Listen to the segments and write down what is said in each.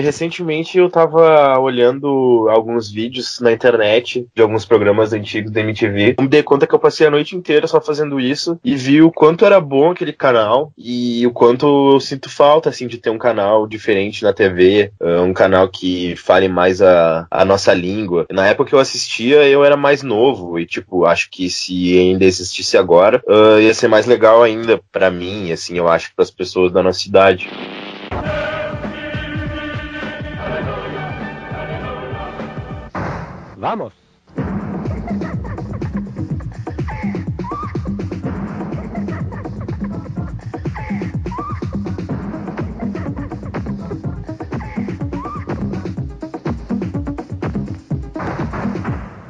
Recentemente eu tava olhando alguns vídeos na internet de alguns programas antigos da MTV. Me dei conta que eu passei a noite inteira só fazendo isso e vi o quanto era bom aquele canal e o quanto eu sinto falta, assim, de ter um canal diferente na TV, um canal que fale mais a nossa língua. Na época que eu assistia, eu era mais novo e, tipo, acho que se ainda existisse agora, ia ser mais legal ainda pra mim, assim, eu acho, pras pessoas da nossa idade. Vamos!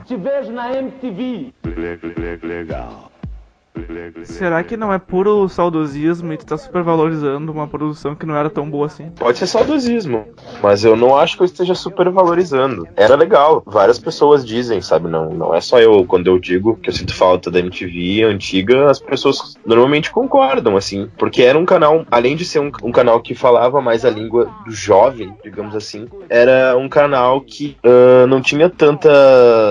Te vejo na MTV! Legal. Será que não é puro saudosismo e tu tá supervalorizando uma produção que não era tão boa assim? Pode ser saudosismo, mas eu não acho que eu esteja supervalorizando. Era legal, várias pessoas dizem, sabe? Não é só eu, quando eu digo que eu sinto falta da MTV antiga, as pessoas normalmente concordam, assim, porque era um canal, além de ser um canal que falava mais a língua do jovem, digamos assim, era um canal que não tinha tanta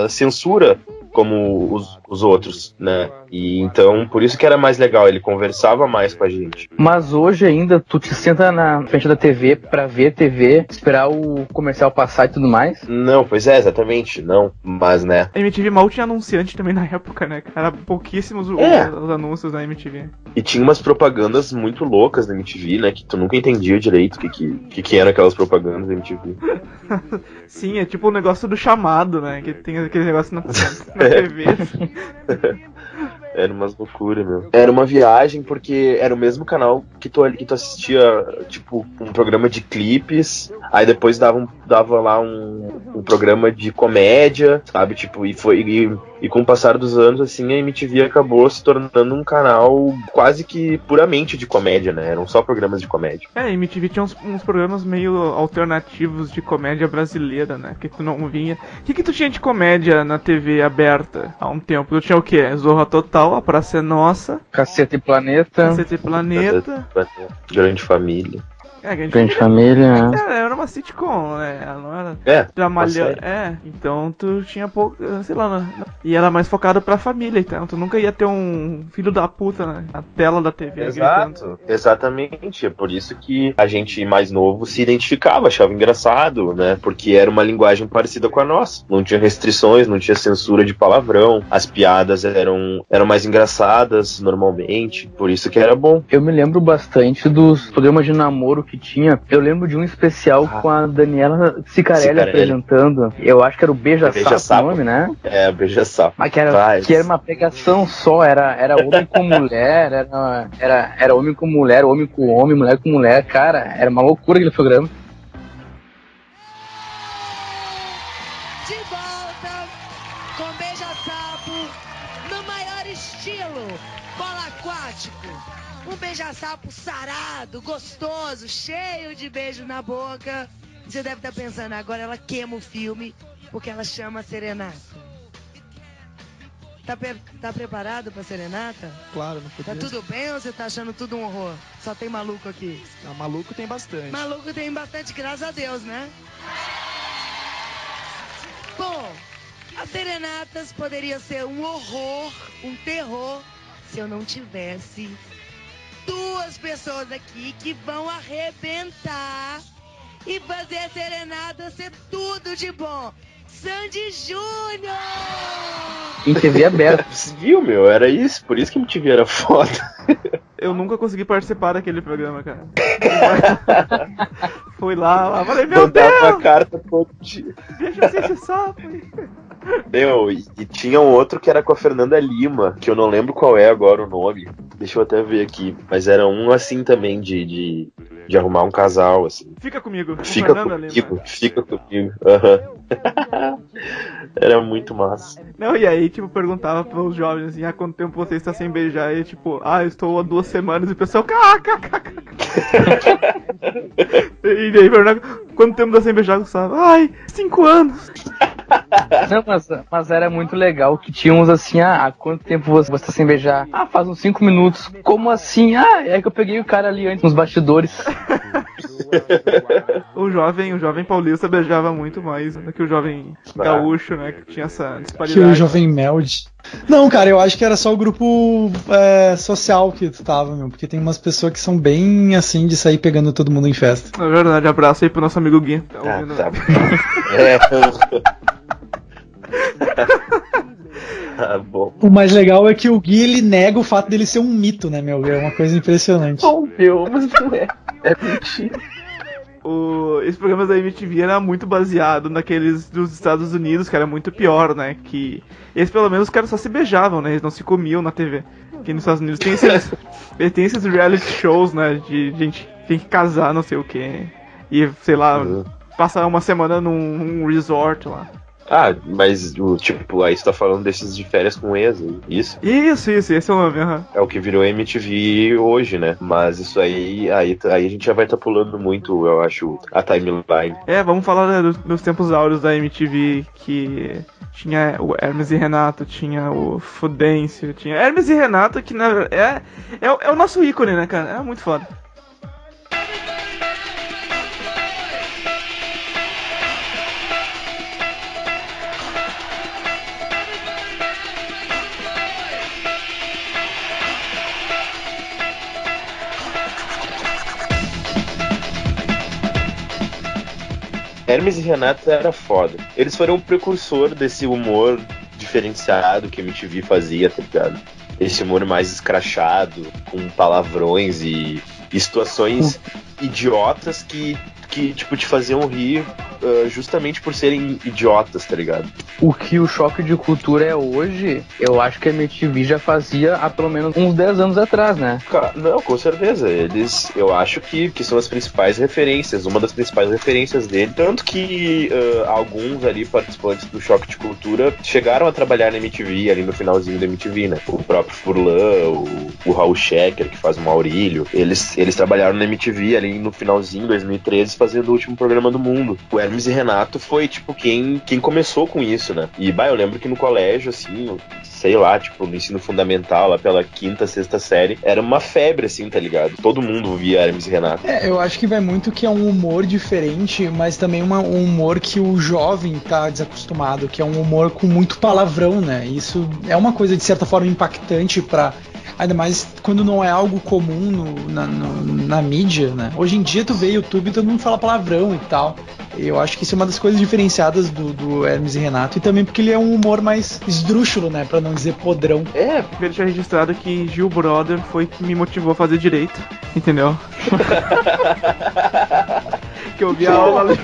censura como os outros, né? E então, por isso que era mais legal, ele conversava mais com a gente. Mas hoje ainda, tu te senta na frente da TV pra ver TV, esperar o comercial passar e tudo mais? Não, pois é, exatamente, não, mas né... A MTV mal tinha anunciante também na época, né? Era pouquíssimos os anúncios na MTV. E tinha umas propagandas muito loucas na MTV, né? Que tu nunca entendia direito o que eram aquelas propagandas da MTV. Sim, é tipo o negócio do chamado, né? Que tem aquele negócio na TV. Era umas loucuras, meu. Era uma viagem porque era o mesmo canal que tu assistia, tipo, um programa de clipes, aí depois dava lá um programa de comédia, sabe? Tipo, e com o passar dos anos, assim, a MTV acabou se tornando um canal quase que puramente de comédia, né? Eram só programas de comédia. É, a MTV tinha uns programas meio alternativos de comédia brasileira, né? Que tu não vinha. O que tu tinha de comédia na TV aberta há um tempo? Tu tinha o quê? Zorra Total, A Praça é Nossa. Cacete e Planeta. Grande Família. Grande Família, era uma sitcom, né? Ela não era dramalhona. Então tu tinha pouco, sei lá, não. E era mais focado pra família, então tu nunca ia ter um filho da puta, né, na tela da TV. Exato, exatamente, é por isso que a gente mais novo se identificava, achava engraçado, né, porque era uma linguagem parecida com a nossa, não tinha restrições, não tinha censura de palavrão, as piadas eram mais engraçadas normalmente, por isso que era bom. Eu me lembro bastante dos programas de namoro que tinha. Eu lembro de um especial com a Daniela Cicarelli apresentando. Eu acho que era o Beija Sapo o nome, né? É, Beija Sapo. Mas que era uma pegação só, era homem com mulher, era homem com mulher, homem com homem, mulher com mulher. Cara, era uma loucura aquele programa. De volta com Beija Sapo no maior estilo polo aquático. Um beija-sapo sarado, gostoso, cheio de beijo na boca. Você deve estar pensando, agora ela queima o filme porque ela chama a serenata. Tá preparado pra serenata? Claro, não podia. Tá tudo bem ou você tá achando tudo um horror? Só tem maluco aqui. Não, maluco tem bastante. Maluco tem bastante, graças a Deus, né? Bom, as serenatas poderiam ser um horror, um terror, se eu não tivesse... duas pessoas aqui que vão arrebentar e fazer a serenada ser tudo de bom. Sandy Júnior! Em TV aberta. Viu, meu? Era isso. Por isso que MTV era foda. Eu nunca consegui participar daquele programa, cara. Fui lá, falei, meu Deus! Mandava uma carta todo dia. Deixa eu ser sapo. Meu, e tinha um outro que era com a Fernanda Lima, que eu não lembro qual é agora o nome. Deixa eu até ver aqui. Mas era um assim também, de arrumar um casal, assim. Fica Comigo. Fica comigo. Aham. Era muito massa. Não, e aí, tipo, perguntava pros jovens assim, há quanto tempo você está sem beijar? E tipo, eu estou há 2 semanas. E o pessoal, E aí, quanto tempo está sem beijar, Gustavo? 5 anos. Não, mas era muito legal que tínhamos assim, há quanto tempo você tá sem beijar? Ah, faz uns 5 minutos. Como assim? Ah, é que eu peguei o cara ali antes nos bastidores. O jovem paulista beijava muito mais do que o jovem gaúcho, né? Que tinha essa disparidade. Que o jovem meld. Não, cara, eu acho que era só o grupo social que tu tava, meu. Porque tem umas pessoas que são bem assim de sair pegando todo mundo em festa. É verdade, abraço aí pro nosso amigo Gui. Tá. Ah, bom. O mais legal é que o Gui, ele nega o fato dele ser um mito, né, meu? É uma coisa impressionante. Oh, meu, mas não é. É mentira. Esse programa da MTV era muito baseado naqueles dos Estados Unidos, que era muito pior, né? Que eles, pelo menos, os caras só se beijavam, né? Eles não se comiam na TV. Aqui nos Estados Unidos tem esses reality shows, né? De gente tem que casar, não sei o quê. E, sei lá, passar uma semana num resort lá. Ah, mas, tipo, aí você tá falando desses de férias com ex, isso? Isso, esse é o nome, aham. É o que virou MTV hoje, né? Mas isso aí a gente já vai tá pulando muito, eu acho, a timeline. É, vamos falar dos tempos áureos da MTV, que tinha o Hermes e Renato, tinha o Fudêncio, tinha... Hermes e Renato, que na verdade é o nosso ícone, né, cara? É muito foda. Hermes e Renato era foda. Eles foram o precursor desse humor diferenciado que a MTV fazia, tá ligado? Esse humor mais escrachado, com palavrões e situações idiotas que tipo, te faziam rir justamente por serem idiotas, tá ligado? O que o Choque de Cultura é hoje, eu acho que a MTV já fazia há pelo menos uns 10 anos atrás, né? Não, com certeza. Eles, eu acho que são as principais referências, uma das principais referências dele. Tanto que alguns ali participantes do Choque de Cultura chegaram a trabalhar na MTV, ali no finalzinho da MTV, né? O próprio Furlan, o Raul Schecker, que faz o Maurílio, eles trabalharam na MTV ali no finalzinho de 2013, fazendo o último programa do mundo. O Hermes e Renato foi, tipo, quem começou com isso, né? E, eu lembro que no colégio, assim, sei lá, tipo, no ensino fundamental, lá pela quinta, sexta série, era uma febre, assim, tá ligado? Todo mundo via Hermes e Renato. Eu acho que vai muito que é um humor diferente, mas também um humor que o jovem tá desacostumado, que é um humor com muito palavrão, né? Isso é uma coisa, de certa forma, impactante pra... Ainda mais quando não é algo comum na mídia, né? Hoje em dia tu vê YouTube e todo mundo fala palavrão e tal. Eu acho que isso é uma das coisas diferenciadas do Hermes e Renato. E também porque ele é um humor mais esdrúxulo, né? Pra não dizer podrão. Primeiro tinha registrado que Gil Brother foi que me motivou a fazer direito. Entendeu? Que eu vi a aula ali.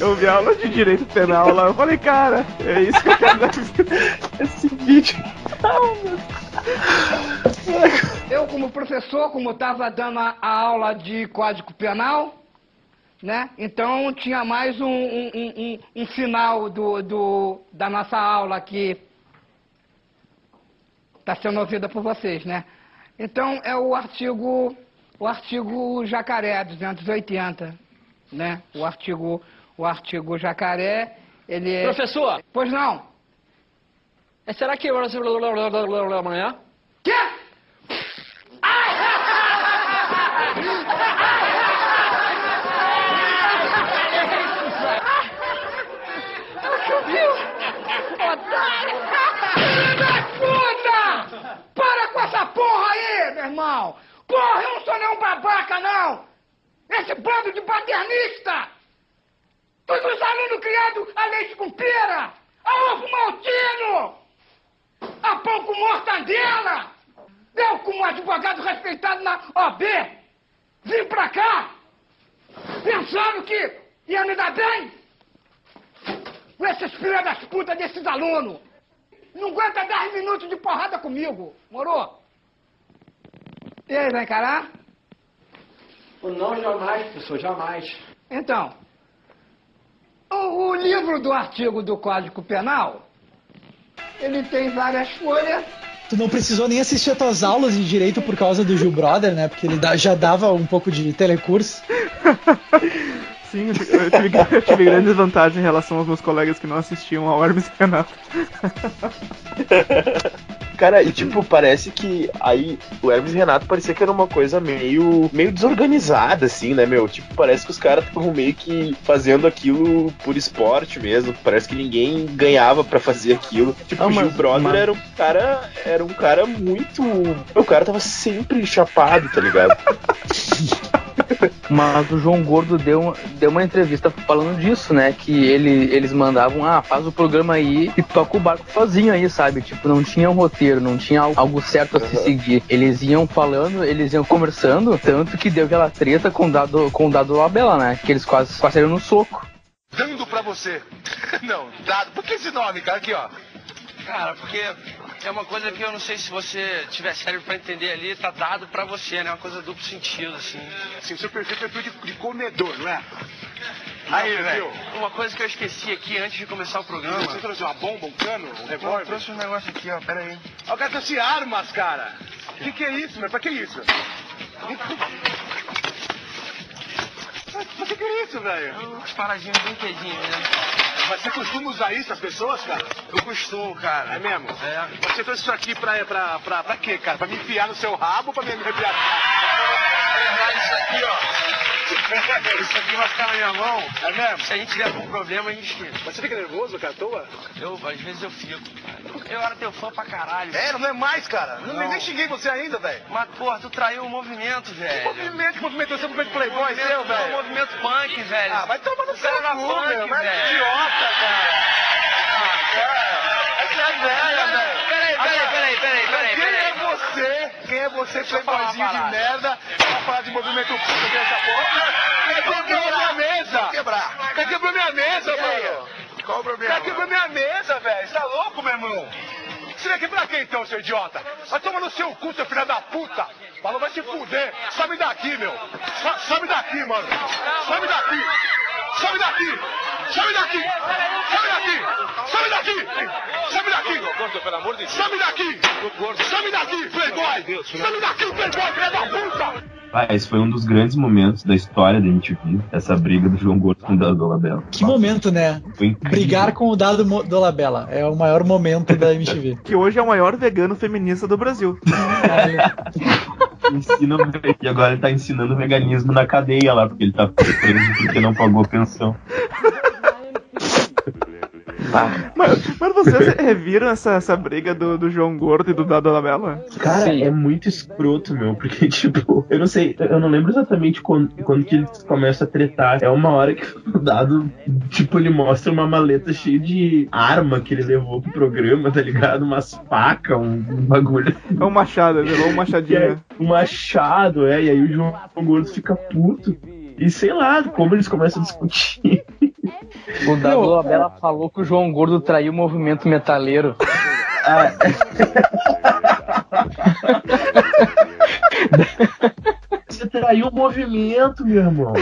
Eu vi a aula de direito penal lá, eu falei, cara, é isso que eu quero dar esse vídeo. Eu, como professor, como eu estava dando a aula de Código Penal, né, então tinha mais um final da nossa aula que está sendo ouvida por vocês, né? Então é o artigo Jacaré, 280, né, o artigo jacaré, ele é... Professor! Pois não! Será que horas amanhã? Quê? Viu? Otário! Filho da puta! Para com essa porra aí, meu irmão! Porra, eu não sou nenhum babaca, não! Esse bando de paternista! Todos os alunos criados a leite com pera, a ovo maltino, a pão com mortadela. Eu, como advogado respeitado na OAB, vim pra cá pensando que ia me dar bem com esses filhos das putas desses alunos. Não aguenta 10 minutos de porrada comigo, moro? E aí, vai encarar? Não, jamais, professor, jamais. Então... O livro do artigo do Código Penal, ele tem várias folhas. Tu não precisou nem assistir as tuas aulas de direito por causa do Gil Brother, né? Porque ele já dava um pouco de telecurso. Sim, eu tive grande vantagem em relação aos meus colegas que não assistiam ao Hermes e Renato. Cara, e tipo, parece que aí o Hermes e Renato parecia que era uma coisa meio desorganizada, assim, né, meu? Tipo, parece que os caras estavam meio que fazendo aquilo por esporte mesmo. Parece que ninguém ganhava pra fazer aquilo. Tipo, o Gil Brother era um cara muito... O cara tava sempre chapado, tá ligado? Mas o João Gordo deu uma entrevista falando disso, né? Que eles mandavam, faz o programa aí e toca o barco sozinho aí, sabe? Tipo, não tinha um roteiro, não tinha algo certo a se seguir. Eles iam falando, eles iam conversando, tanto que deu aquela treta com o Dado Dolabella, né? Que eles quase saíram no soco. Dando pra você. Não, Dado, por que esse nome, cara? Aqui, ó. Cara, porque... é uma coisa que eu não sei se você tiver sério pra entender ali, tá dado pra você, né? Uma coisa duplo sentido, assim. Sim, o seu perfil é de comedor, não é? Aí, velho. Uma coisa que eu esqueci aqui antes de começar o programa. Você trouxe uma bomba, um cano, um revólver? Eu trouxe um negócio aqui, ó, pera aí. Ó, o cara trouxe armas, cara. Que é isso, meu? Pra que isso? Pra que é isso, velho? Umas paradinhas brinquedinhas, né? Mas você costuma usar isso as pessoas, cara? Eu costumo, cara. É mesmo? É. Você trouxe isso aqui pra quê, cara? Pra me enfiar no seu rabo ou pra me arrepiar? Isso aqui, ó. Isso aqui vai ficar na minha mão. É mesmo? Se a gente tiver algum problema, a gente esquece. Mas você fica nervoso, cara, à toa? Às vezes eu fico. Eu era teu fã pra caralho. É, não é mais, cara. Não. Nem xinguei você ainda, velho. Mas, porra, tu traiu o movimento, velho. Que movimento? Você é um movimento Playboy seu, velho? É um movimento punk, velho. Ah, vai tomar no seu cu, velho. Mas idiota, cara. Ah, cara. Você é velha, velho. Peraí. Quem é você, playboyzinho de merda, pra falar de movimento punk dessa porra? Quer quebrar minha mesa, mano. Qual o problema? Você quebrou minha mesa, velho. Você tá louco, meu irmão? Você vai quebrar quem, então, seu idiota? Vai tomar no seu cu, seu filho da puta. Falou, vai se fuder. Sabe daqui, meu. Sabe daqui, mano. Sabe daqui. Sabe daqui. Sabe daqui. Sabe daqui. Sabe daqui. Sabe daqui. Gordo, pelo amor de Deus. Sabe daqui. Sabe daqui, playboy. Sabe daqui, playboy, filho da puta. Ah, esse foi um dos grandes momentos da história da MTV, essa briga do João Gordo com o Dado Dolabella. Que momento, né? Foi incrível. Brigar com o Dado Dolabella é o maior momento da MTV. Que hoje é o maior vegano feminista do Brasil. E agora ele tá ensinando veganismo na cadeia lá, porque ele tá preso porque não pagou pensão. Mas vocês reviram essa briga do João Gordo e do Dado Dolabella? Cara, sim. É muito escroto, meu, porque, tipo, eu não sei, eu não lembro exatamente quando que eles começam a tretar. É uma hora que o Dado, tipo, ele mostra uma maleta cheia de arma que ele levou pro programa, tá ligado? Umas facas, um bagulho. É um machado, ele levou um machadinho. Um machado, e aí o João Gordo fica puto. E sei lá, como eles começam a discutir. O Dado Dolabella falou que o João Gordo traiu o movimento metaleiro. Você traiu o movimento, meu irmão.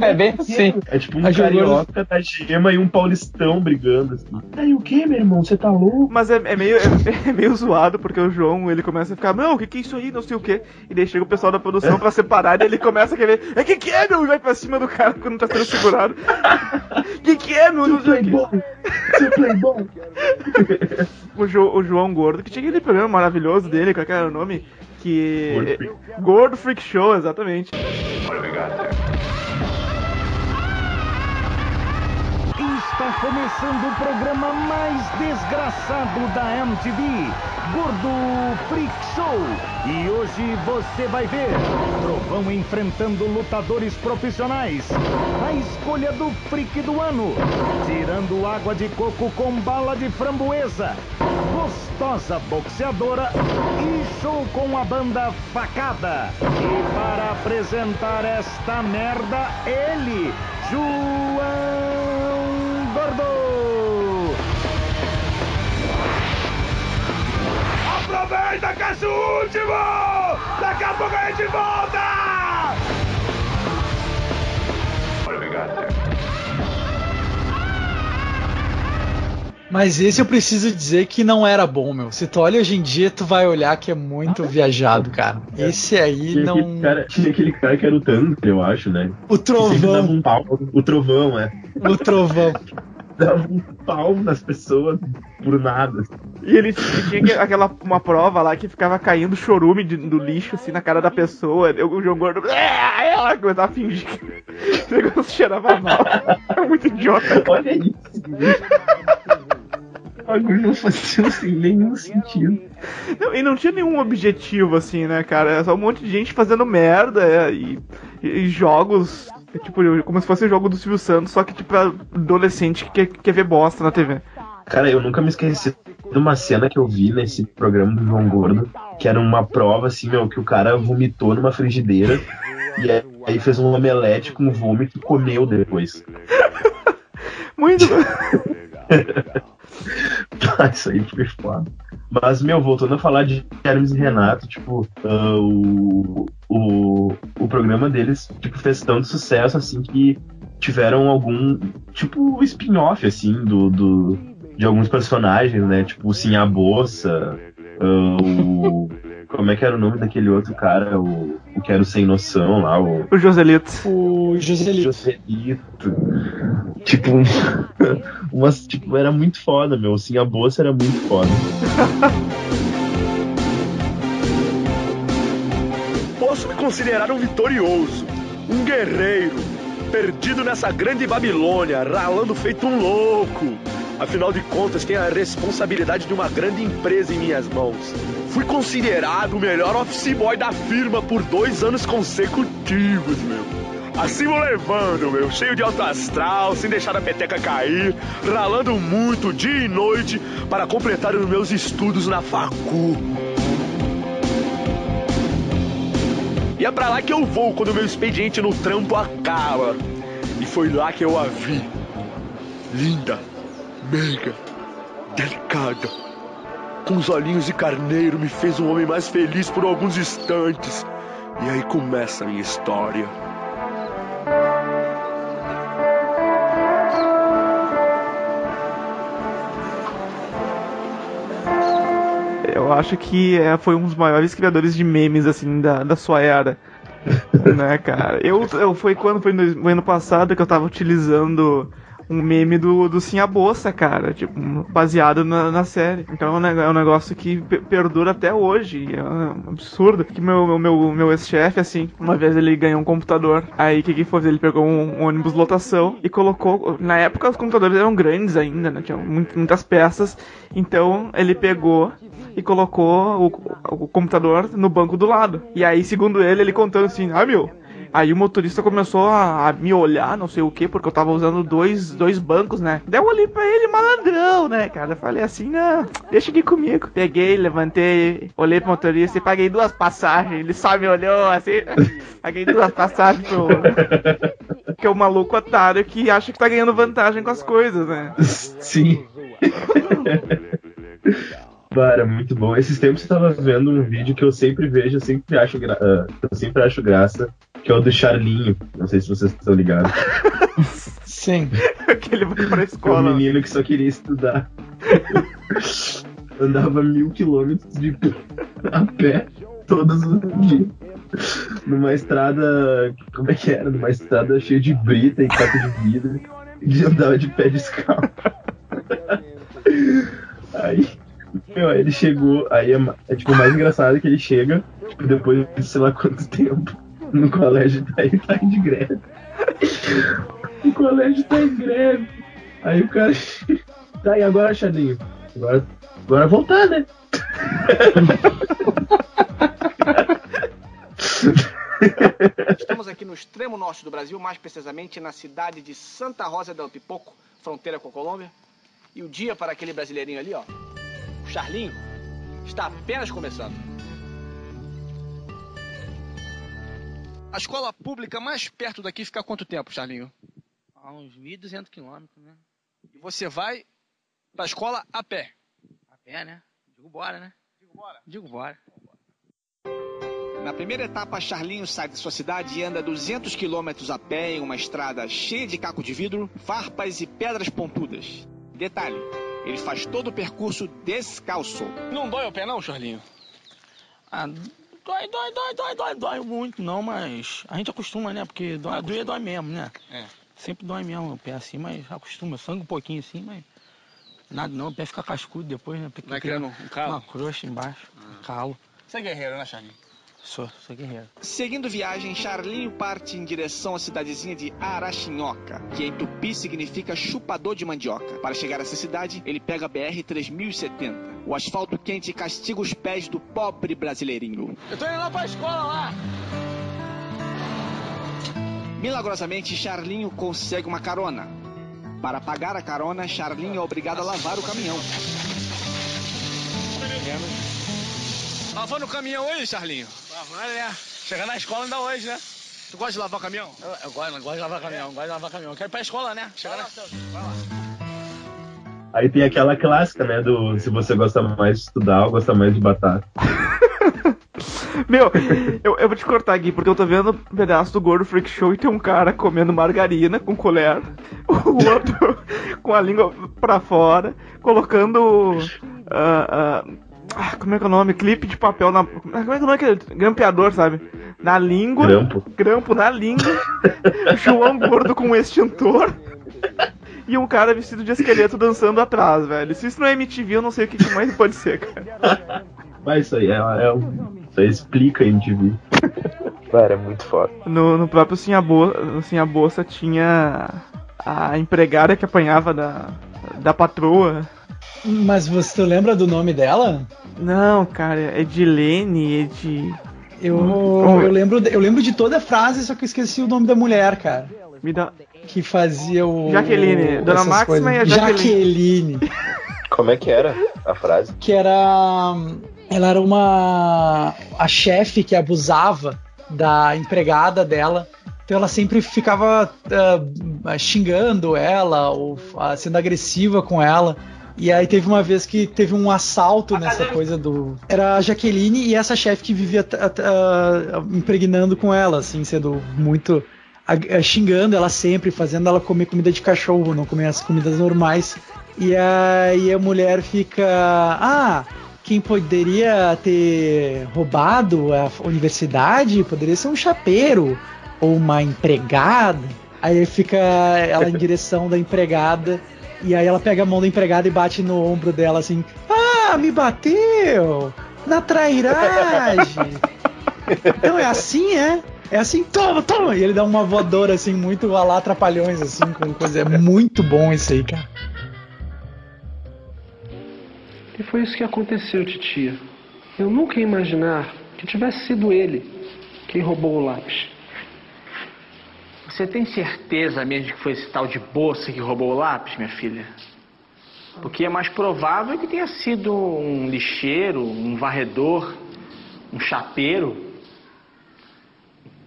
É bem assim. É tipo um carioca da gema e um paulistão brigando assim. Aí o que, meu irmão? Você tá louco? Mas é meio zoado, porque o João, ele começa a ficar, não, o que é isso aí, não sei o que. E daí chega o pessoal da produção pra separar e ele começa a querer, que é, meu? E vai pra cima do cara quando tá sendo segurado. Que é, meu? Seu playboy. O João Gordo, que tinha aquele programa maravilhoso dele, qual que era o nome? Gordo Freak Show, exatamente. Está começando o programa mais desgraçado da MTV, Gordo Freak Show. E hoje você vai ver Trovão enfrentando lutadores profissionais, a escolha do freak do ano, tirando água de coco com bala de framboesa, gostosa boxeadora e show com a banda Facada. E para apresentar esta merda, ele, João Gordo! Aproveita que é seu último! Daqui a pouco a gente volta! Obrigado. Mas esse eu preciso dizer que não era bom, meu. Se tu olha hoje em dia, tu vai olhar que é muito viajado, cara. Esse aí tinha não... tinha aquele cara que era o Tanto, eu acho, né? O Trovão. Dava um pau. O Trovão, é. O Trovão. Dava um pau nas pessoas por nada. E ele tinha aquela, uma prova lá que ficava caindo chorume do lixo, assim, na cara da pessoa. O João Gordo começava a fingir que o negócio cheirava mal. É muito idiota. Olha isso. O bagulho não fazia assim, nenhum sentido. Não, e não tinha nenhum objetivo, assim, né, cara? Era só um monte de gente fazendo merda e jogos, tipo, como se fosse o jogo do Silvio Santos, só que, tipo, adolescente que quer ver bosta na TV. Cara, eu nunca me esqueci de uma cena que eu vi nesse programa do João Gordo, que era uma prova, assim, meu, que o cara vomitou numa frigideira e aí fez um omelete com vômito e comeu depois. Muito... Isso aí foi foda. Mas, meu, voltando a falar de Hermes e Renato, tipo, o programa deles, tipo, fez tanto sucesso, assim, que tiveram algum, tipo, spin-off, assim, de alguns personagens, né? Tipo, o Sinhá Boça, como é que era o nome daquele outro cara? O que era o Sem Noção lá? O Joselito. O Joselito. Joselito. Tipo, umas, tipo, era muito foda, meu. Assim, a bolsa era muito foda. Posso me considerar um vitorioso, um guerreiro, perdido nessa grande Babilônia, ralando feito um louco. Afinal de contas, tenho a responsabilidade de uma grande empresa em minhas mãos. Fui considerado o melhor office boy da firma por 2 anos consecutivos, meu. Assim vou levando, meu, cheio de alto astral, sem deixar a peteca cair, ralando muito dia e noite para completar os meus estudos na facu. E é pra lá que eu vou quando meu expediente no trampo acaba. E foi lá que eu a vi. Linda. Meiga, delicada, com os olhinhos de carneiro, me fez um homem mais feliz por alguns instantes. E aí começa a minha história. Eu acho que foi um dos maiores criadores de memes, assim, da sua era. Né, cara? Foi no ano passado que eu tava utilizando... um meme do Sinhá Boça, cara, tipo, baseado na série. Então é um negócio que perdura até hoje, é um absurdo. Que meu ex-chefe, assim, uma vez ele ganhou um computador, aí o que foi? Ele pegou um ônibus lotação e colocou... Na época os computadores eram grandes ainda, né, tinham muitas peças, então ele pegou e colocou o computador no banco do lado. E aí, segundo ele contando assim, aí o motorista começou a me olhar, não sei o que, porque eu tava usando dois bancos, né? Daí eu olhei pra ele, malandrão, né, cara? Eu falei assim, não, deixa aqui comigo. Peguei, levantei, olhei pro motorista e paguei 2 passagens. Ele só me olhou assim, paguei 2 passagens pro... Que é o maluco otário que acha que tá ganhando vantagem com as coisas, né? Sim. Cara, muito bom. Esses tempos eu tava vendo um vídeo que eu sempre vejo, eu sempre acho graça, que é o do Charlinho. Não sei se vocês estão ligados. Sim. Que ele vai pra escola. O menino que só queria estudar. Andava 1000 quilômetros a pé todos os dias. Numa estrada... Como é que era? Numa estrada cheia de brita e caco de vidro. E andava de pé descalço. Aí... Meu, ele chegou, aí é tipo, o mais engraçado é que ele chega, tipo, depois de sei lá quanto tempo, no colégio tá de greve. O colégio tá em greve. Aí o cara, tá, e agora, Charlinho? Agora voltar, né? Estamos aqui no extremo norte do Brasil, mais precisamente na cidade de Santa Rosa del Pipoco, fronteira com a Colômbia. E o dia para aquele brasileirinho ali, ó, Charlinho, está apenas começando. A escola pública mais perto daqui fica há quanto tempo, Charlinho? Há uns 1.200 quilômetros, né? E você vai pra escola a pé? A pé, né? Digo bora, né? Digo bora? Digo bora. Na primeira etapa, Charlinho sai de sua cidade e anda 200 quilômetros a pé em uma estrada cheia de caco de vidro, farpas e pedras pontudas. Detalhe... Ele faz todo o percurso descalço. Não dói o pé não, Charlinho? Ah, dói muito não, mas a gente acostuma, né? Porque dói mesmo, né? É. Sempre dói mesmo o pé assim, mas acostuma. Sangue um pouquinho assim, mas nada não. O pé fica cascudo depois, né? Porque vai criando um calo? Uma crosta embaixo, um calo. Você é guerreiro, né, Charlinho? Sou guerreiro. Seguindo viagem, Charlinho parte em direção à cidadezinha de Araxinhoca, que em tupi significa chupador de mandioca. Para chegar a essa cidade, ele pega a BR-3070. O asfalto quente castiga os pés do pobre brasileirinho. Eu tô indo lá pra escola, lá! Milagrosamente, Charlinho consegue uma carona. Para pagar a carona, Charlinho é obrigado a lavar o caminhão. Lavando o caminhão hoje, Charlinho? Lavando, né? Chegar na escola ainda hoje, né? Tu gosta de lavar o caminhão? Eu gosto de lavar caminhão, gosto de lavar caminhão. Quero ir pra escola, né? Chega lá. Vai lá. Aí tem aquela clássica, né, do se você gosta mais de estudar ou gosta mais de batata. Meu, eu vou te cortar aqui, porque eu tô vendo um pedaço do Gordo Freak Show e tem um cara comendo margarina com colher, o outro com a língua pra fora, colocando... como é que é o nome? Clipe de papel na... Como é que é o nome? Grampeador, sabe? Na língua. Grampo na língua. João Gordo com um extintor. E um cara vestido de esqueleto dançando atrás, velho. Se isso não é MTV, eu não sei o que mais pode ser, cara. Mas isso aí, isso aí explica MTV. Cara, é muito foda. No próprio Sinhá Boça tinha a empregada que apanhava da patroa. Mas você lembra do nome dela? Não, cara, é de Lene, Eu lembro de toda a frase, só que eu esqueci o nome da mulher, cara. Me dá... Que fazia o... Jaqueline, Dona Máxima e a Jaqueline. Como é que era a frase? Que era... Ela era a chefe que abusava da empregada dela. Então ela sempre ficava xingando ela, ou sendo agressiva com ela. E aí teve uma vez que teve um assalto nessa coisa do... Era a Jaqueline e essa chefe que vivia impregnando com ela, assim, sendo muito... xingando ela sempre, fazendo ela comer comida de cachorro, não comer as comidas normais. E aí a mulher fica... Ah, quem poderia ter roubado a universidade poderia ser um chapeiro ou uma empregada. Aí fica ela em direção da empregada... E aí ela pega a mão da empregada e bate no ombro dela assim... Ah, me bateu! Na trairagem! Então é assim, é? É assim, toma, toma! E ele dá uma voadora assim, muito a lá Atrapalhões, assim, com coisa... É muito bom isso aí, cara. E foi isso que aconteceu, titia. Eu nunca ia imaginar que tivesse sido ele quem roubou o lápis. Você tem certeza mesmo que foi esse tal de Boça que roubou o lápis, minha filha? Porque é mais provável que tenha sido um lixeiro, um varredor, um chapeiro.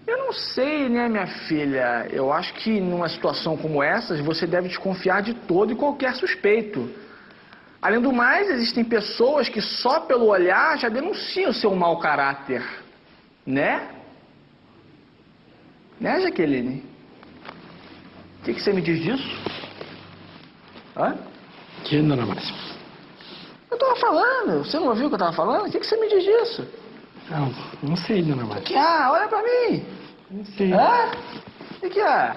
Eu não sei, né, minha filha? Eu acho que numa situação como essa, você deve desconfiar de todo e qualquer suspeito. Além do mais, existem pessoas que só pelo olhar já denunciam seu mau caráter, né? Né, Jaqueline? O que você me diz disso? Hã? Que não é mais. Eu tava falando, você não ouviu o que eu tava falando? O que você me diz disso? Não sei, dona Máxima. O que há? Olha pra mim! Não sei. Hã? O que há?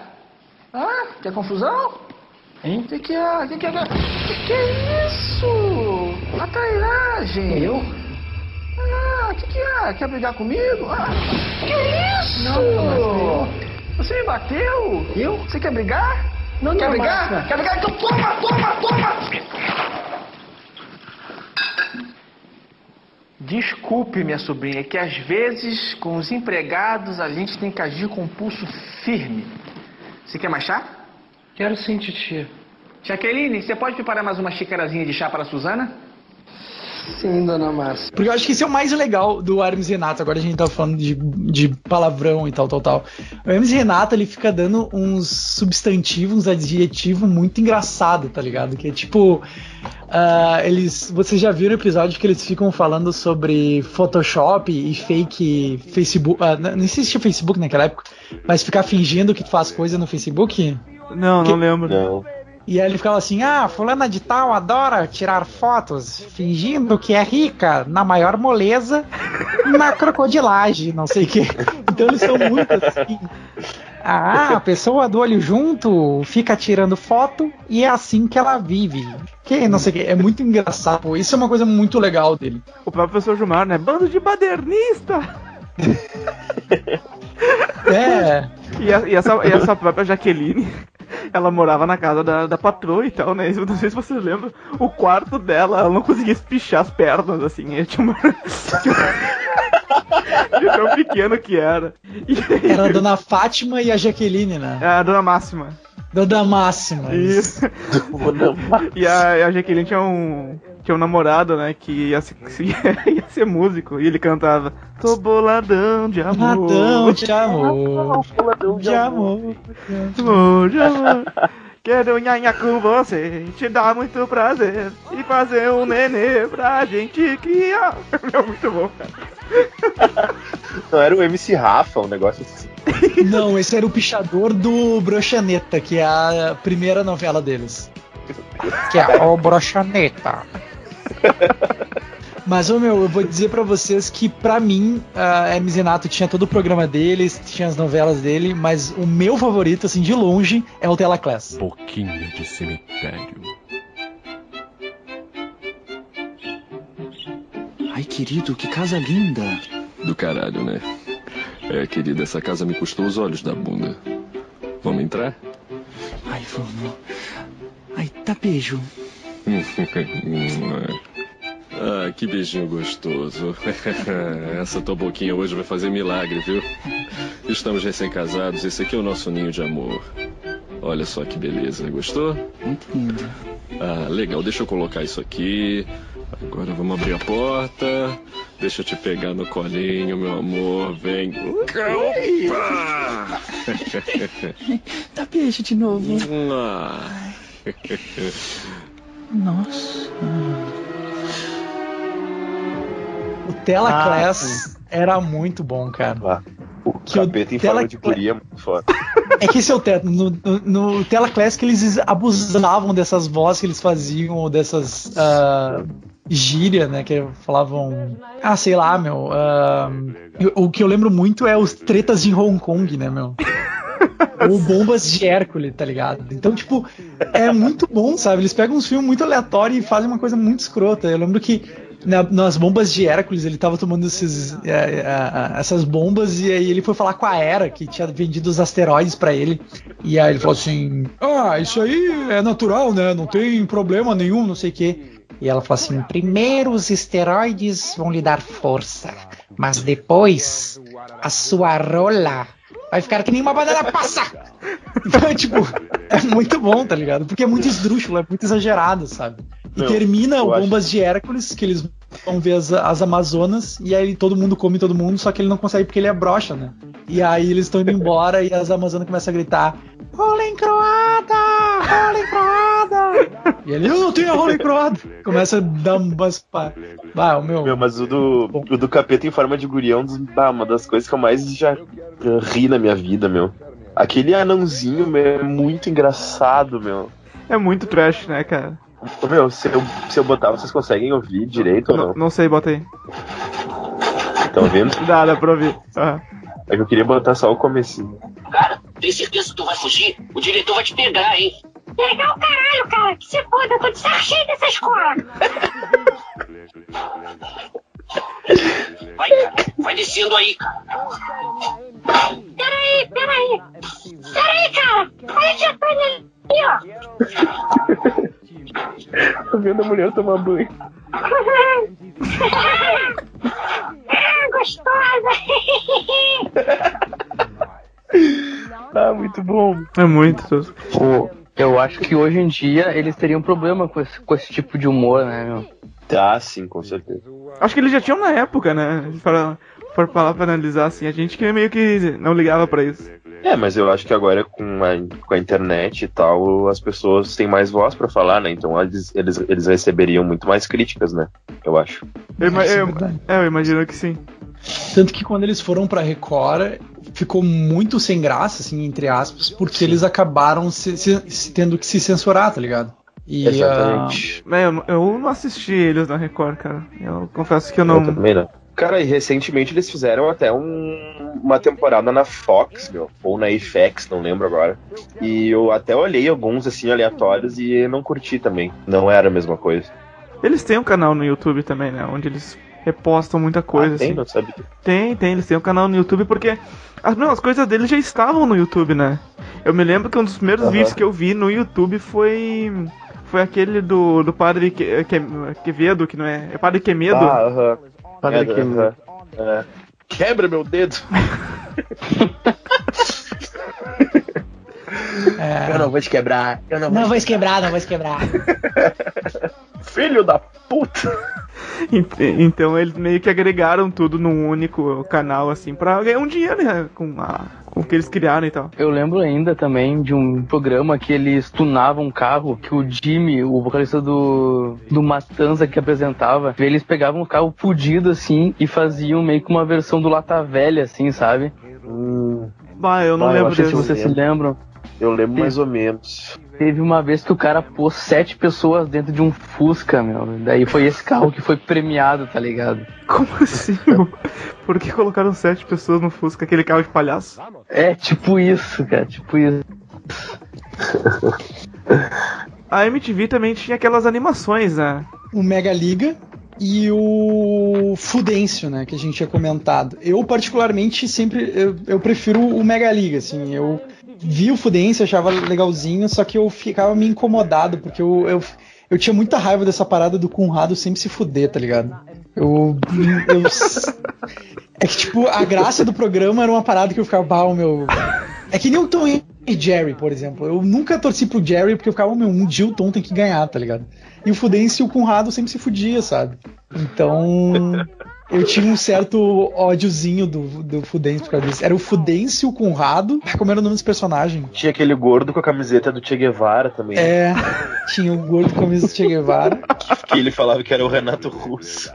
Hã? Quer confusão? Hein? O que há? O que há? Que é isso? A trairagem! Eu? Ah, o que há? Quer brigar comigo? Ah, que é isso? Não. Você me bateu? Eu? Você quer brigar? Não, quer brigar? Massa. Quer brigar? Então toma! Desculpe, minha sobrinha, que às vezes com os empregados a gente tem que agir com um pulso firme. Você quer mais chá? Quero sim, titia. Jaqueline, você pode preparar mais uma xícarazinha de chá para a Suzana? Sim, dona Márcia. Porque eu acho que isso é o mais legal do Hermes e Renato. Agora a gente tá falando de palavrão e tal. O Hermes e Renato, ele fica dando uns substantivos, uns adjetivos muito engraçado, tá ligado? Que é tipo... vocês já viram o episódio que eles ficam falando sobre Photoshop e fake Facebook... não existia Facebook naquela época, mas ficar fingindo que tu faz coisa no Facebook? Não, não lembro. Não. E aí ele ficava assim, ah, fulana de tal adora tirar fotos fingindo que é rica, na maior moleza, na crocodilagem, não sei o quê. Então eles são muito assim. Ah, a pessoa do olho junto fica tirando foto e é assim que ela vive. Que não sei o que, é muito engraçado. Pô. Isso é uma coisa muito legal dele. O próprio professor Gilmar, né? Bando de badernista! É. E essa própria Jaqueline, ela morava na casa da patroa e tal, né? Eu não sei se vocês lembram, o quarto dela, ela não conseguia espichar as pernas, assim. Ela tinha uma... de tão pequeno que era. E... era a Dona Fátima e a Jaqueline, né? A Dona Máxima. Dona Máxima. Isso. E a Jaqueline tinha um namorado, né? Que ia ser músico. E ele cantava: tô boladão de amor. Boladão de amor. Boladão de amor. De amor. Quero nhanhá com você, te dá muito prazer, e fazer um nenê pra gente criar. É muito bom, cara. Não era o MC Rafa, um negócio assim. Não, esse era o pichador do Broxaneta, que é a primeira novela deles. Que é o Broxaneta. Mas, eu vou dizer pra vocês que, pra mim, Hermes e Renato tinha todo o programa deles, tinha as novelas dele, mas o meu favorito, assim, de longe, é o Tela Class. Pouquinho de cemitério. Ai, querido, que casa linda. Do caralho, né? É, querida, essa casa me custou os olhos da bunda. Vamos entrar? Ai, vamos. Ai, tá beijo. Ah, que beijinho gostoso. Essa tua boquinha hoje vai fazer milagre, viu? Estamos recém-casados, esse aqui é o nosso ninho de amor. Olha só que beleza, gostou? Muito lindo. Ah, legal, deixa eu colocar isso aqui. Agora vamos abrir a porta. Deixa eu te pegar no colinho, meu amor. Vem. Opa! Dá beijo de novo. Ah. Nossa. O Tela Class era muito bom, cara. O capeta em forma de curia é muito foda. É que esse é o teto. No Tela Class que eles abusavam dessas vozes que eles faziam, ou dessas gírias, né? Que falavam. Ah, sei lá, meu. O que eu lembro muito é os tretas de Hong Kong, né, meu? Ou bombas de Hércules, tá ligado? Então, tipo, é muito bom, sabe? Eles pegam uns filmes muito aleatórios e fazem uma coisa muito escrota. Eu lembro que nas bombas de Hércules ele tava tomando essas bombas, e aí ele foi falar com a Hera, que tinha vendido os asteroides pra ele. E aí ele falou assim: ah, isso aí é natural, né? Não tem problema nenhum, não sei o quê. E ela falou assim: primeiro os esteroides vão lhe dar força, mas depois a sua rola vai ficar que nem uma banana passa. Então, tipo, é muito bom, tá ligado? Porque é muito esdrúxulo, é muito exagerado, sabe? E não, termina o Bombas de Hércules, que eles vão ver as Amazonas, e aí todo mundo come todo mundo, só que ele não consegue porque ele é broxa, né? E aí eles estão indo embora e as Amazonas começam a gritar: rola encroada! Rola encroada! E ele: eu não tenho a rola encroada! Começa a dar umas... Ah, meu, mas o do capeta em forma de gurião, uma das coisas que eu mais já ri na minha vida, meu. Aquele anãozinho, meu, é muito engraçado, meu. É muito trash, né, cara? Meu, se eu botar, vocês conseguem ouvir direito ou não? Não sei, bota aí. Estão ouvindo? Dá pra ouvir. Ah. É que eu queria botar só o comecinho. Cara, tem certeza que tu vai fugir? O diretor vai te pegar, hein? Pegar o caralho, cara! Que se foda, eu tô de saco cheio dessa escola! Vai descendo aí, cara. Peraí, cara! Olha o Japão ali, ó! Tô vendo a mulher tomar banho. Gostosa. Ah, muito bom. É muito. Eu acho que hoje em dia eles teriam problema com esse tipo de humor, né, meu? Ah, sim, com certeza. Acho que eles já tinham na época, né? Para falar, para analisar, assim, a gente que meio que não ligava pra isso. É, mas eu acho que agora com a internet e tal, as pessoas têm mais voz pra falar, né? Então eles receberiam muito mais críticas, né? Eu acho. Eu imagino que sim. Tanto que quando eles foram pra Record, ficou muito sem graça, assim, entre aspas, porque eles acabaram tendo que se censurar, tá ligado? E, exatamente. Eu não assisti eles na Record, cara. Eu confesso que eu não... Eu também não. Cara, e recentemente eles fizeram até uma temporada na Fox, meu, ou na FX, não lembro agora. E eu até olhei alguns, assim, aleatórios e não curti também. Não era a mesma coisa. Eles têm um canal no YouTube também, né? Onde eles repostam muita coisa, assim. Tem, não sabe? Tem. Eles têm um canal no YouTube porque as coisas deles já estavam no YouTube, né? Eu me lembro que um dos primeiros vídeos que eu vi no YouTube foi aquele do Padre Quevedo, que não é? É Padre Quemedo? Padre Quemedo. Quebra meu dedo! Eu não vou te quebrar. Não vou te quebrar. Filho da puta! Então eles meio que agregaram tudo num único canal, assim, pra ganhar um dinheiro, né? Com o que eles criaram e tal. Eu lembro ainda também de um programa que eles tunavam um carro, que o Jimmy, o vocalista do Matanza, que apresentava, eles pegavam um carro fudido, assim, e faziam meio que uma versão do Lata Velha, assim, sabe? Bah, eu não lembro disso. Vocês se lembram? Eu lembro mais ou menos. Teve uma vez que o cara pôs 7 pessoas dentro de um Fusca, meu. Daí foi esse carro que foi premiado, tá ligado? Como assim, meu? Por que colocaram 7 pessoas no Fusca, aquele carro de palhaço? É, tipo isso, cara, tipo isso. A MTV também tinha aquelas animações, né? O Mega Liga e o Fudêncio, né, que a gente tinha comentado. Eu, particularmente, sempre... Eu prefiro o Mega Liga, assim, eu... Vi o Fudêncio, achava legalzinho, só que eu ficava me incomodado, porque eu tinha muita raiva dessa parada do Conrado sempre se fuder, tá ligado? É que, tipo, a graça do programa era uma parada que eu ficava, meu... É que nem o Tom e Jerry, por exemplo. Eu nunca torci pro Jerry, porque eu ficava, um dia o Tom tem que ganhar, tá ligado? E o Fudêncio e o Conrado sempre se fudia, sabe? Então... Eu tinha um certo ódiozinho do Fudêncio por causa disso. Era o Fudêncio, o Conrado. Como era o nome desse personagem? Tinha aquele gordo com a camiseta do Che Guevara também. É, tinha o gordo com a camiseta do Che Guevara. Que ele falava que era o Renato Russo.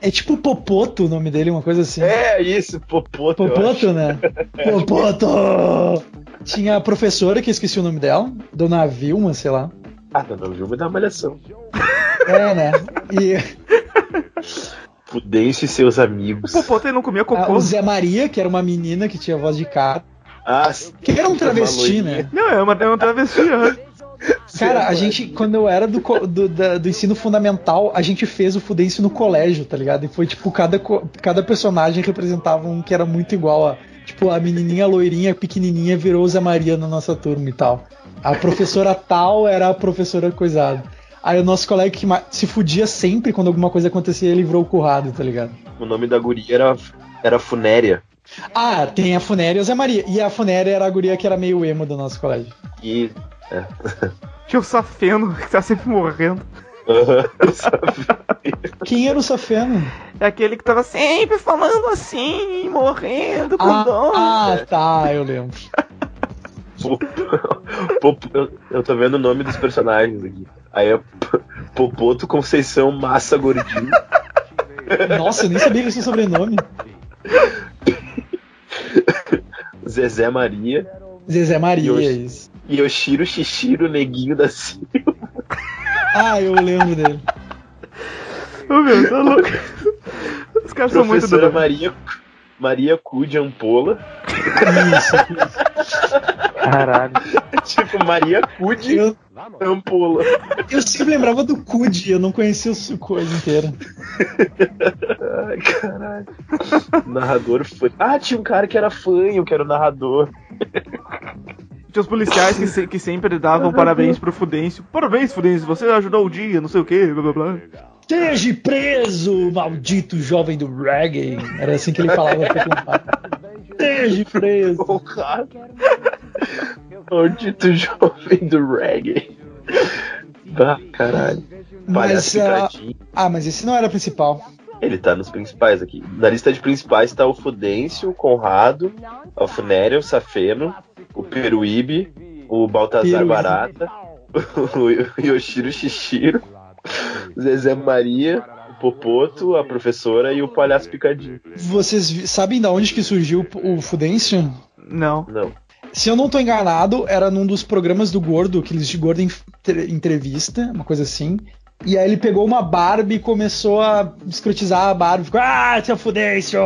É tipo Popoto o nome dele, uma coisa assim. É, isso, Popoto. Popoto, né? Popoto! Tinha a professora, que eu esqueci o nome dela. Dona Vilma, sei lá. Ah, não, Vilma dá uma malhação. É, né? Fudêncio e seus amigos. O Popô não comia cocô. O Zé Maria, que era uma menina que tinha voz de cara. Ah, que era um travesti, né? Não, é uma travesti. Cara, a gente, quando eu era do ensino fundamental, a gente fez o Fudêncio no colégio, tá ligado? E foi tipo, cada personagem representava um que era muito igual a... Tipo, a menininha loirinha, pequenininha, virou Zé Maria na nossa turma e tal. A professora tal era a professora coisada. Aí o nosso colega que se fudia sempre quando alguma coisa acontecia, ele virou o Currado, tá ligado? O nome da guria era Funéria. Ah, tem a Funéria e a Zé Maria. E a Funéria era a guria que era meio emo do nosso colégio. E... É. Tinha o Safeno, que tá sempre morrendo. Quem era o Safeno? É aquele que tava sempre falando assim, morrendo com dor. Ah, tá, eu lembro. Eu tô vendo o nome dos personagens aqui. Aí é Popoto Conceição Massa Gordinho. Nossa, eu nem sabia que tinha sobrenome. Zezé Maria, isso. Yoshiro Shichiro Neguinho da Silva. Ah, eu lembro dele. Ô, meu, tá louco. Os caras são muito doidos. Maria Cu de Ampola. Isso. Caralho. Tipo, Maria Cu de Ampola. Eu sempre lembrava do Cu de, eu não conhecia o coisa inteira. Ai, caralho. Narrador fã. Ah, tinha um cara que era fanho, que era o narrador. Tinha os policiais que sempre davam parabéns pro Fudêncio. Parabéns, Fudêncio, você ajudou o dia, não sei o que, blá blá blá. Esteja preso, maldito jovem do reggae. Era assim que ele falava. Esteja preso. Maldito jovem do reggae. Ah, caralho. Mas, mas esse não era principal. Ele tá nos principais aqui. Na lista de principais tá o Fudêncio, o Conrado, a Funéria, o Safeno, o Piruíbe, o Baltazar Barata, o Yoshiro Shichiro, Zezé Maria, o Popoto, a professora e o palhaço Picadinho. Vocês sabem de onde que surgiu o Fudêncio? Não. Não. Se eu não tô enganado, era num dos programas do Gordo, que eles de Gordo entrevista, uma coisa assim. E aí ele pegou uma Barbie e começou a escrotizar a Barbie. Ficou, seu Fudêncio!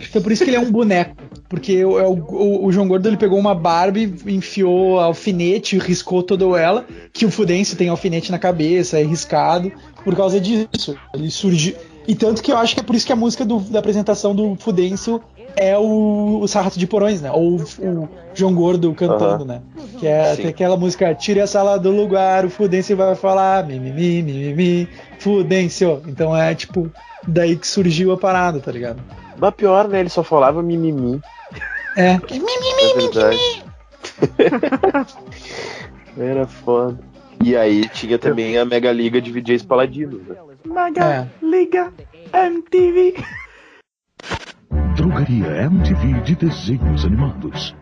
Então por isso que ele é um boneco. Porque o João Gordo, ele pegou uma Barbie, enfiou alfinete, riscou toda ela. Que o Fudêncio tem alfinete na cabeça, é riscado. Por causa disso, ele surgiu. E tanto que eu acho que é por isso que a música da apresentação do Fudêncio é o Sarrato de Porões, né? Ou o João Gordo cantando, né? Que é aquela música, tire a sala do lugar, o Fudêncio vai falar, mimimi, mimimi, Fudêncio. Então é tipo, daí que surgiu a parada, tá ligado? Mas pior, né? Ele só falava mimimi. É. Mimimi, mimimi. Era foda. E aí tinha também a Mega Liga de DJs Paladinos, né? Mega Liga MTV. Drogaria MTV de desenhos animados.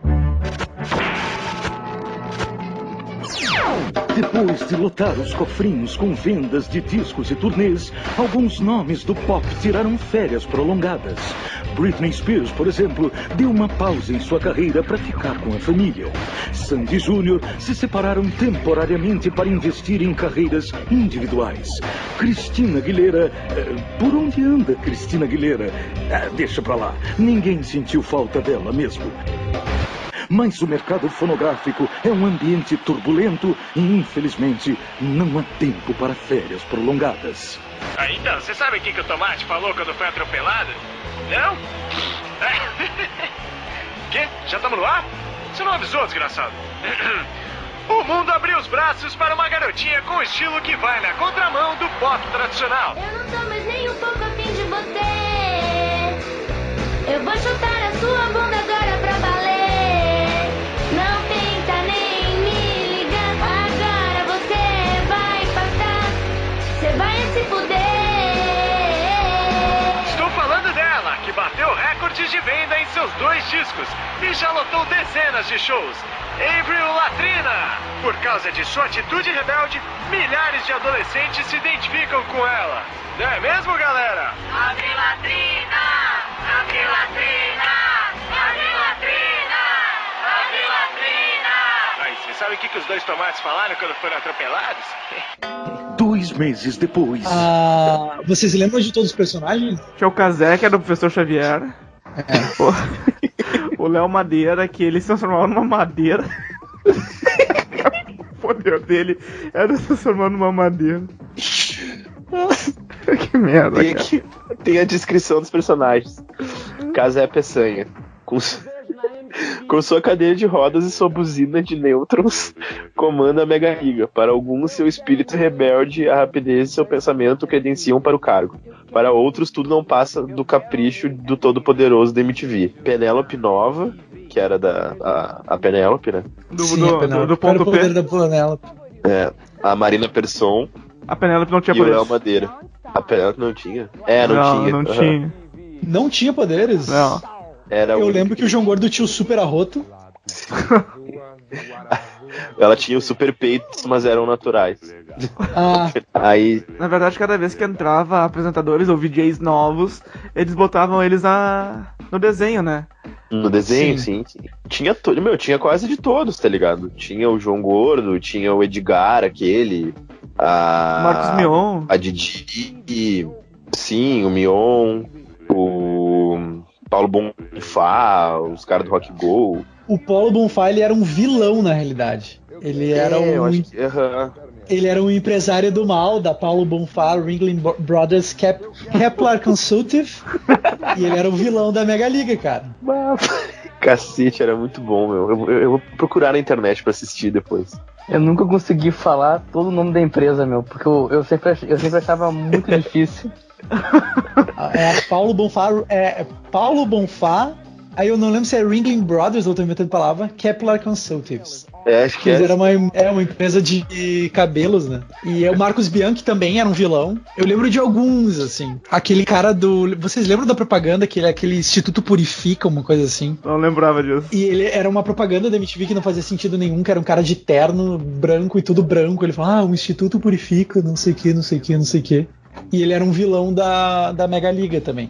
Depois de lotar os cofrinhos com vendas de discos e turnês, alguns nomes do pop tiraram férias prolongadas. Britney Spears, por exemplo, deu uma pausa em sua carreira para ficar com a família. Sandy e Júnior se separaram temporariamente para investir em carreiras individuais. Christina Aguilera... Por onde anda Christina Aguilera? Deixa pra lá, ninguém sentiu falta dela mesmo. Mas o mercado fonográfico é um ambiente turbulento e, infelizmente, não há tempo para férias prolongadas. Ah, então, você sabe o que o Tomate falou quando foi atropelado? Não? Quê? Já estamos no ar? Você não avisou, desgraçado. O mundo abriu os braços para uma garotinha com estilo que vai na contramão do pop tradicional. Eu não tô mais nem um pouco afim de você. Eu vou chutar a sua bunda agora pra valer. Estou falando dela, que bateu recordes de venda em seus 2 discos e já lotou dezenas de shows. Avril Latrina! Por causa de sua atitude rebelde, milhares de adolescentes se identificam com ela. Não é mesmo, galera? Avril Latrina! Avril Latrina! Avril Latrina! Avril Latrina! Aí, você sabe o que os 2 tomates falaram quando foram atropelados? 2 meses depois. Ah, vocês lembram de todos os personagens? Tinha o Kazé, que era o professor Xavier. O Léo Madeira, que ele se transformava numa madeira. O poder dele era se transformar numa madeira. Que merda, tem, cara. Tem a descrição dos personagens. Kazé Peçanha. Com sua cadeira de rodas e sua buzina de nêutrons, comanda a Mega Liga. Para alguns, seu espírito rebelde e a rapidez de seu pensamento credenciam para o cargo. Para outros, tudo não passa do capricho do todo-poderoso da MTV. Penélope Nova, que era a Penélope, né? Do ponto P. Da Penélope. É, a Marina Persson. A Penélope não tinha poderes. E o Léo Madeira. A Penélope não tinha? É, não tinha. Não tinha poderes? Não. Eu lembro que o João Gordo tinha o super arroto. Ela tinha os super peitos, mas eram naturais. Aí... Na verdade, cada vez que entrava apresentadores ou DJs novos, eles botavam eles no desenho, né? No desenho, sim. Tinha quase de todos, tá ligado? Tinha o João Gordo, tinha o Edgar, aquele... Marcos Mion. A Didi, sim, o Mion, o... Paulo Bonfá, os caras do Rockgol. O Paulo Bonfá, ele era um vilão, na realidade. Ele era ele era um empresário do mal, da Paulo Bonfá, Ringling Brothers, Kepler Consultive. E ele era o vilão da Mega Liga, cara. Cacete, era muito bom, meu. Eu vou procurar na internet pra assistir depois. Eu nunca consegui falar todo o nome da empresa, meu, porque eu sempre achava muito difícil. É Paulo Bonfá. Aí eu não lembro se é Ringling Brothers, eu tô inventando a palavra, Kepler Consultives. Acho que era uma empresa de cabelos, né? E o Marcos Bianchi também era um vilão. Eu lembro de alguns, assim. Aquele cara do... Vocês lembram da propaganda? Que ele é aquele Instituto Purifica, uma coisa assim. Não lembrava disso. E ele era uma propaganda da MTV que não fazia sentido nenhum, que era um cara de terno branco e tudo branco. Ele falava, o Instituto Purifica, não sei o que, não sei o que, não sei o que. E ele era um vilão da Mega Liga também.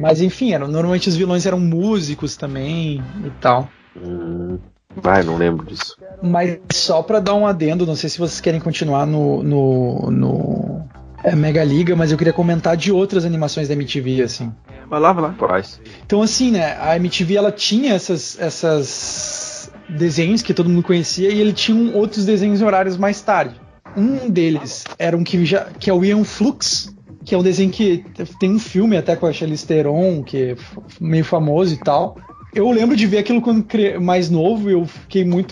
Mas enfim, normalmente os vilões eram músicos também e tal. Não lembro disso. Mas só pra dar um adendo, não sei se vocês querem continuar no Mega Liga, mas eu queria comentar de outras animações da MTV, assim. Vai lá. Então assim, né, a MTV ela tinha essas desenhos que todo mundo conhecia, e ele tinha outros desenhos em horários mais tarde. Um deles era um que é o Ian Flux, que é um desenho que tem um filme até com a Charlize Theron, que é meio famoso e tal. Eu lembro de ver aquilo quando mais novo, eu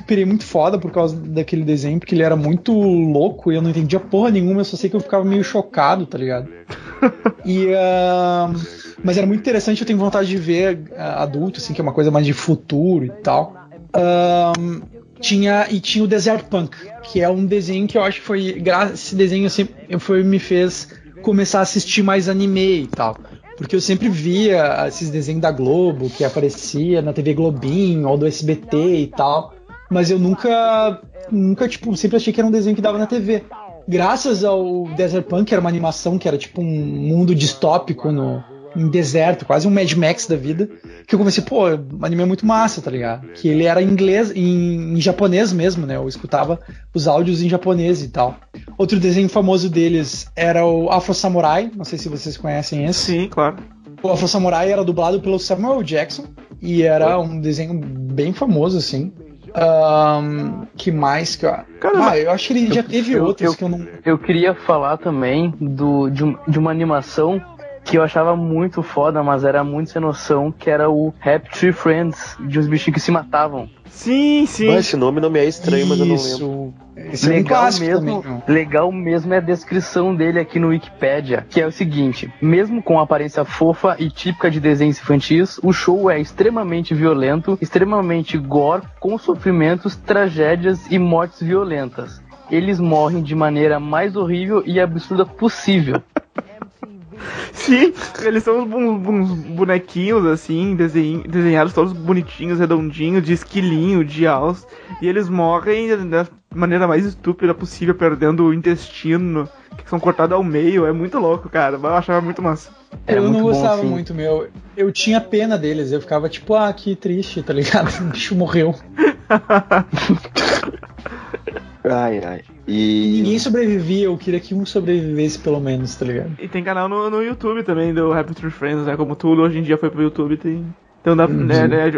pirei muito foda por causa daquele desenho, porque ele era muito louco e eu não entendia porra nenhuma, eu só sei que eu ficava meio chocado, tá ligado? Mas era muito interessante, eu tenho vontade de ver adulto, assim, que é uma coisa mais de futuro e tal. Tinha o Desert Punk, que é um desenho que eu acho que foi... Esse desenho me fez começar a assistir mais anime e tal. Porque eu sempre via esses desenhos da Globo, que aparecia na TV Globinho ou do SBT e tal. Mas eu nunca tipo, sempre achei que era um desenho que dava na TV. Graças ao Desert Punk, que era uma animação que era tipo um mundo distópico em deserto, quase um Mad Max da vida, que eu comecei, pô, anime é muito massa, tá ligado? Que ele era em japonês mesmo, né? Eu escutava os áudios em japonês e tal. Outro desenho famoso deles era o Afro Samurai, não sei se vocês conhecem esse. Sim, claro. O Afro Samurai era dublado pelo Samuel Jackson, e era um desenho bem famoso, assim. Que mais? Caramba, eu acho que ele já teve outros que eu não... Eu queria falar também de uma animação que eu achava muito foda, mas era muito sem noção, que era o Happy Tree Friends, de uns bichinhos que se matavam. Sim. Mas esse nome não me é estranho, mas eu não lembro. Esse legal, é um mesmo, também, legal mesmo é a descrição dele aqui no Wikipedia, que é o seguinte: mesmo com aparência fofa e típica de desenhos infantis, o show é extremamente violento, extremamente gore, com sofrimentos, tragédias e mortes violentas. Eles morrem de maneira mais horrível e absurda possível. Sim, eles são uns bonequinhos assim, desenhados todos bonitinhos, redondinhos, de esquilinho, de alça. E eles morrem da maneira mais estúpida possível, perdendo o intestino, que são cortados ao meio. É muito louco, cara, eu achava muito massa. Eu muito não gostava bom, muito, meu. Eu tinha pena deles, eu ficava tipo, que triste, tá ligado? O bicho morreu. Ai. E ninguém sobrevivia, eu queria que um sobrevivesse pelo menos, tá ligado? E tem canal no YouTube também do Happy Tree Friends, né? Como tudo hoje em dia foi pro YouTube, tem. Então dá,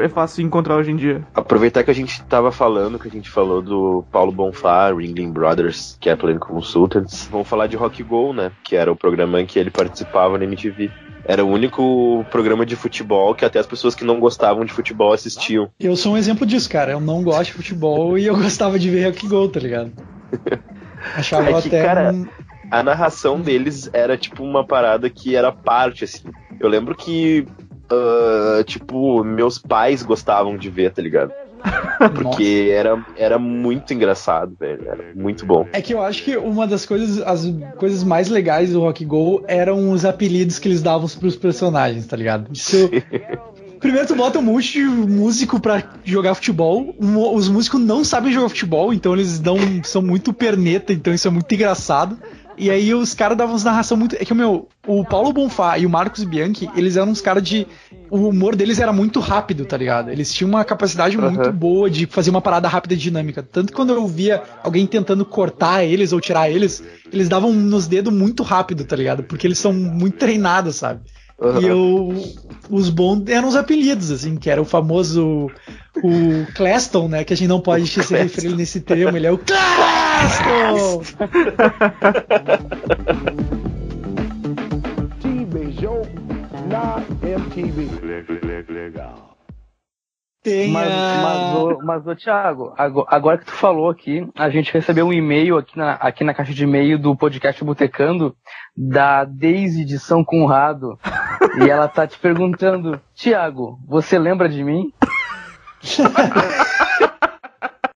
é fácil encontrar hoje em dia. Aproveitar que a gente tava falando, que a gente falou do Paulo Bonfá, Ringling Brothers, que é Plano Consultants. Vamos falar de Rockgol, né? Que era o programa em que ele participava na MTV. Era o único programa de futebol que até as pessoas que não gostavam de futebol assistiam. Eu sou um exemplo disso, cara. Eu não gosto de futebol e eu gostava de ver Rockgol, tá ligado? Achava é que, até... cara, a narração deles era tipo uma parada que era parte, assim. Eu lembro que tipo, meus pais gostavam de ver, tá ligado? Porque era muito engraçado, velho. Era muito bom. É que eu acho que uma das coisas, as coisas mais legais do Rockgol eram os apelidos que eles davam pros personagens, tá ligado? Isso... Primeiro tu bota um monte de músico pra jogar futebol, os músicos não sabem jogar futebol, então eles são muito perneta, então isso é muito engraçado. E aí os caras davam uma narração muito... É que o Paulo Bonfá e o Marcos Bianchi, eles eram uns caras de... O humor deles era muito rápido, tá ligado? Eles tinham uma capacidade muito boa de fazer uma parada rápida e dinâmica. Tanto que quando eu via alguém tentando cortar eles ou tirar eles, eles davam nos dedos muito rápido, tá ligado? Porque eles são muito treinados, sabe? E os bons eram os apelidos, assim, que era o famoso... O Claston, né? Que a gente não pode se referir nesse termo, ele é o Claston! Beijou na MTV. Legal. Mas, Thiago, agora que tu falou aqui, a gente recebeu um e-mail aqui na caixa de e-mail do podcast Botecando, da Daisy de São Conrado, e ela tá te perguntando: Thiago, você lembra de mim?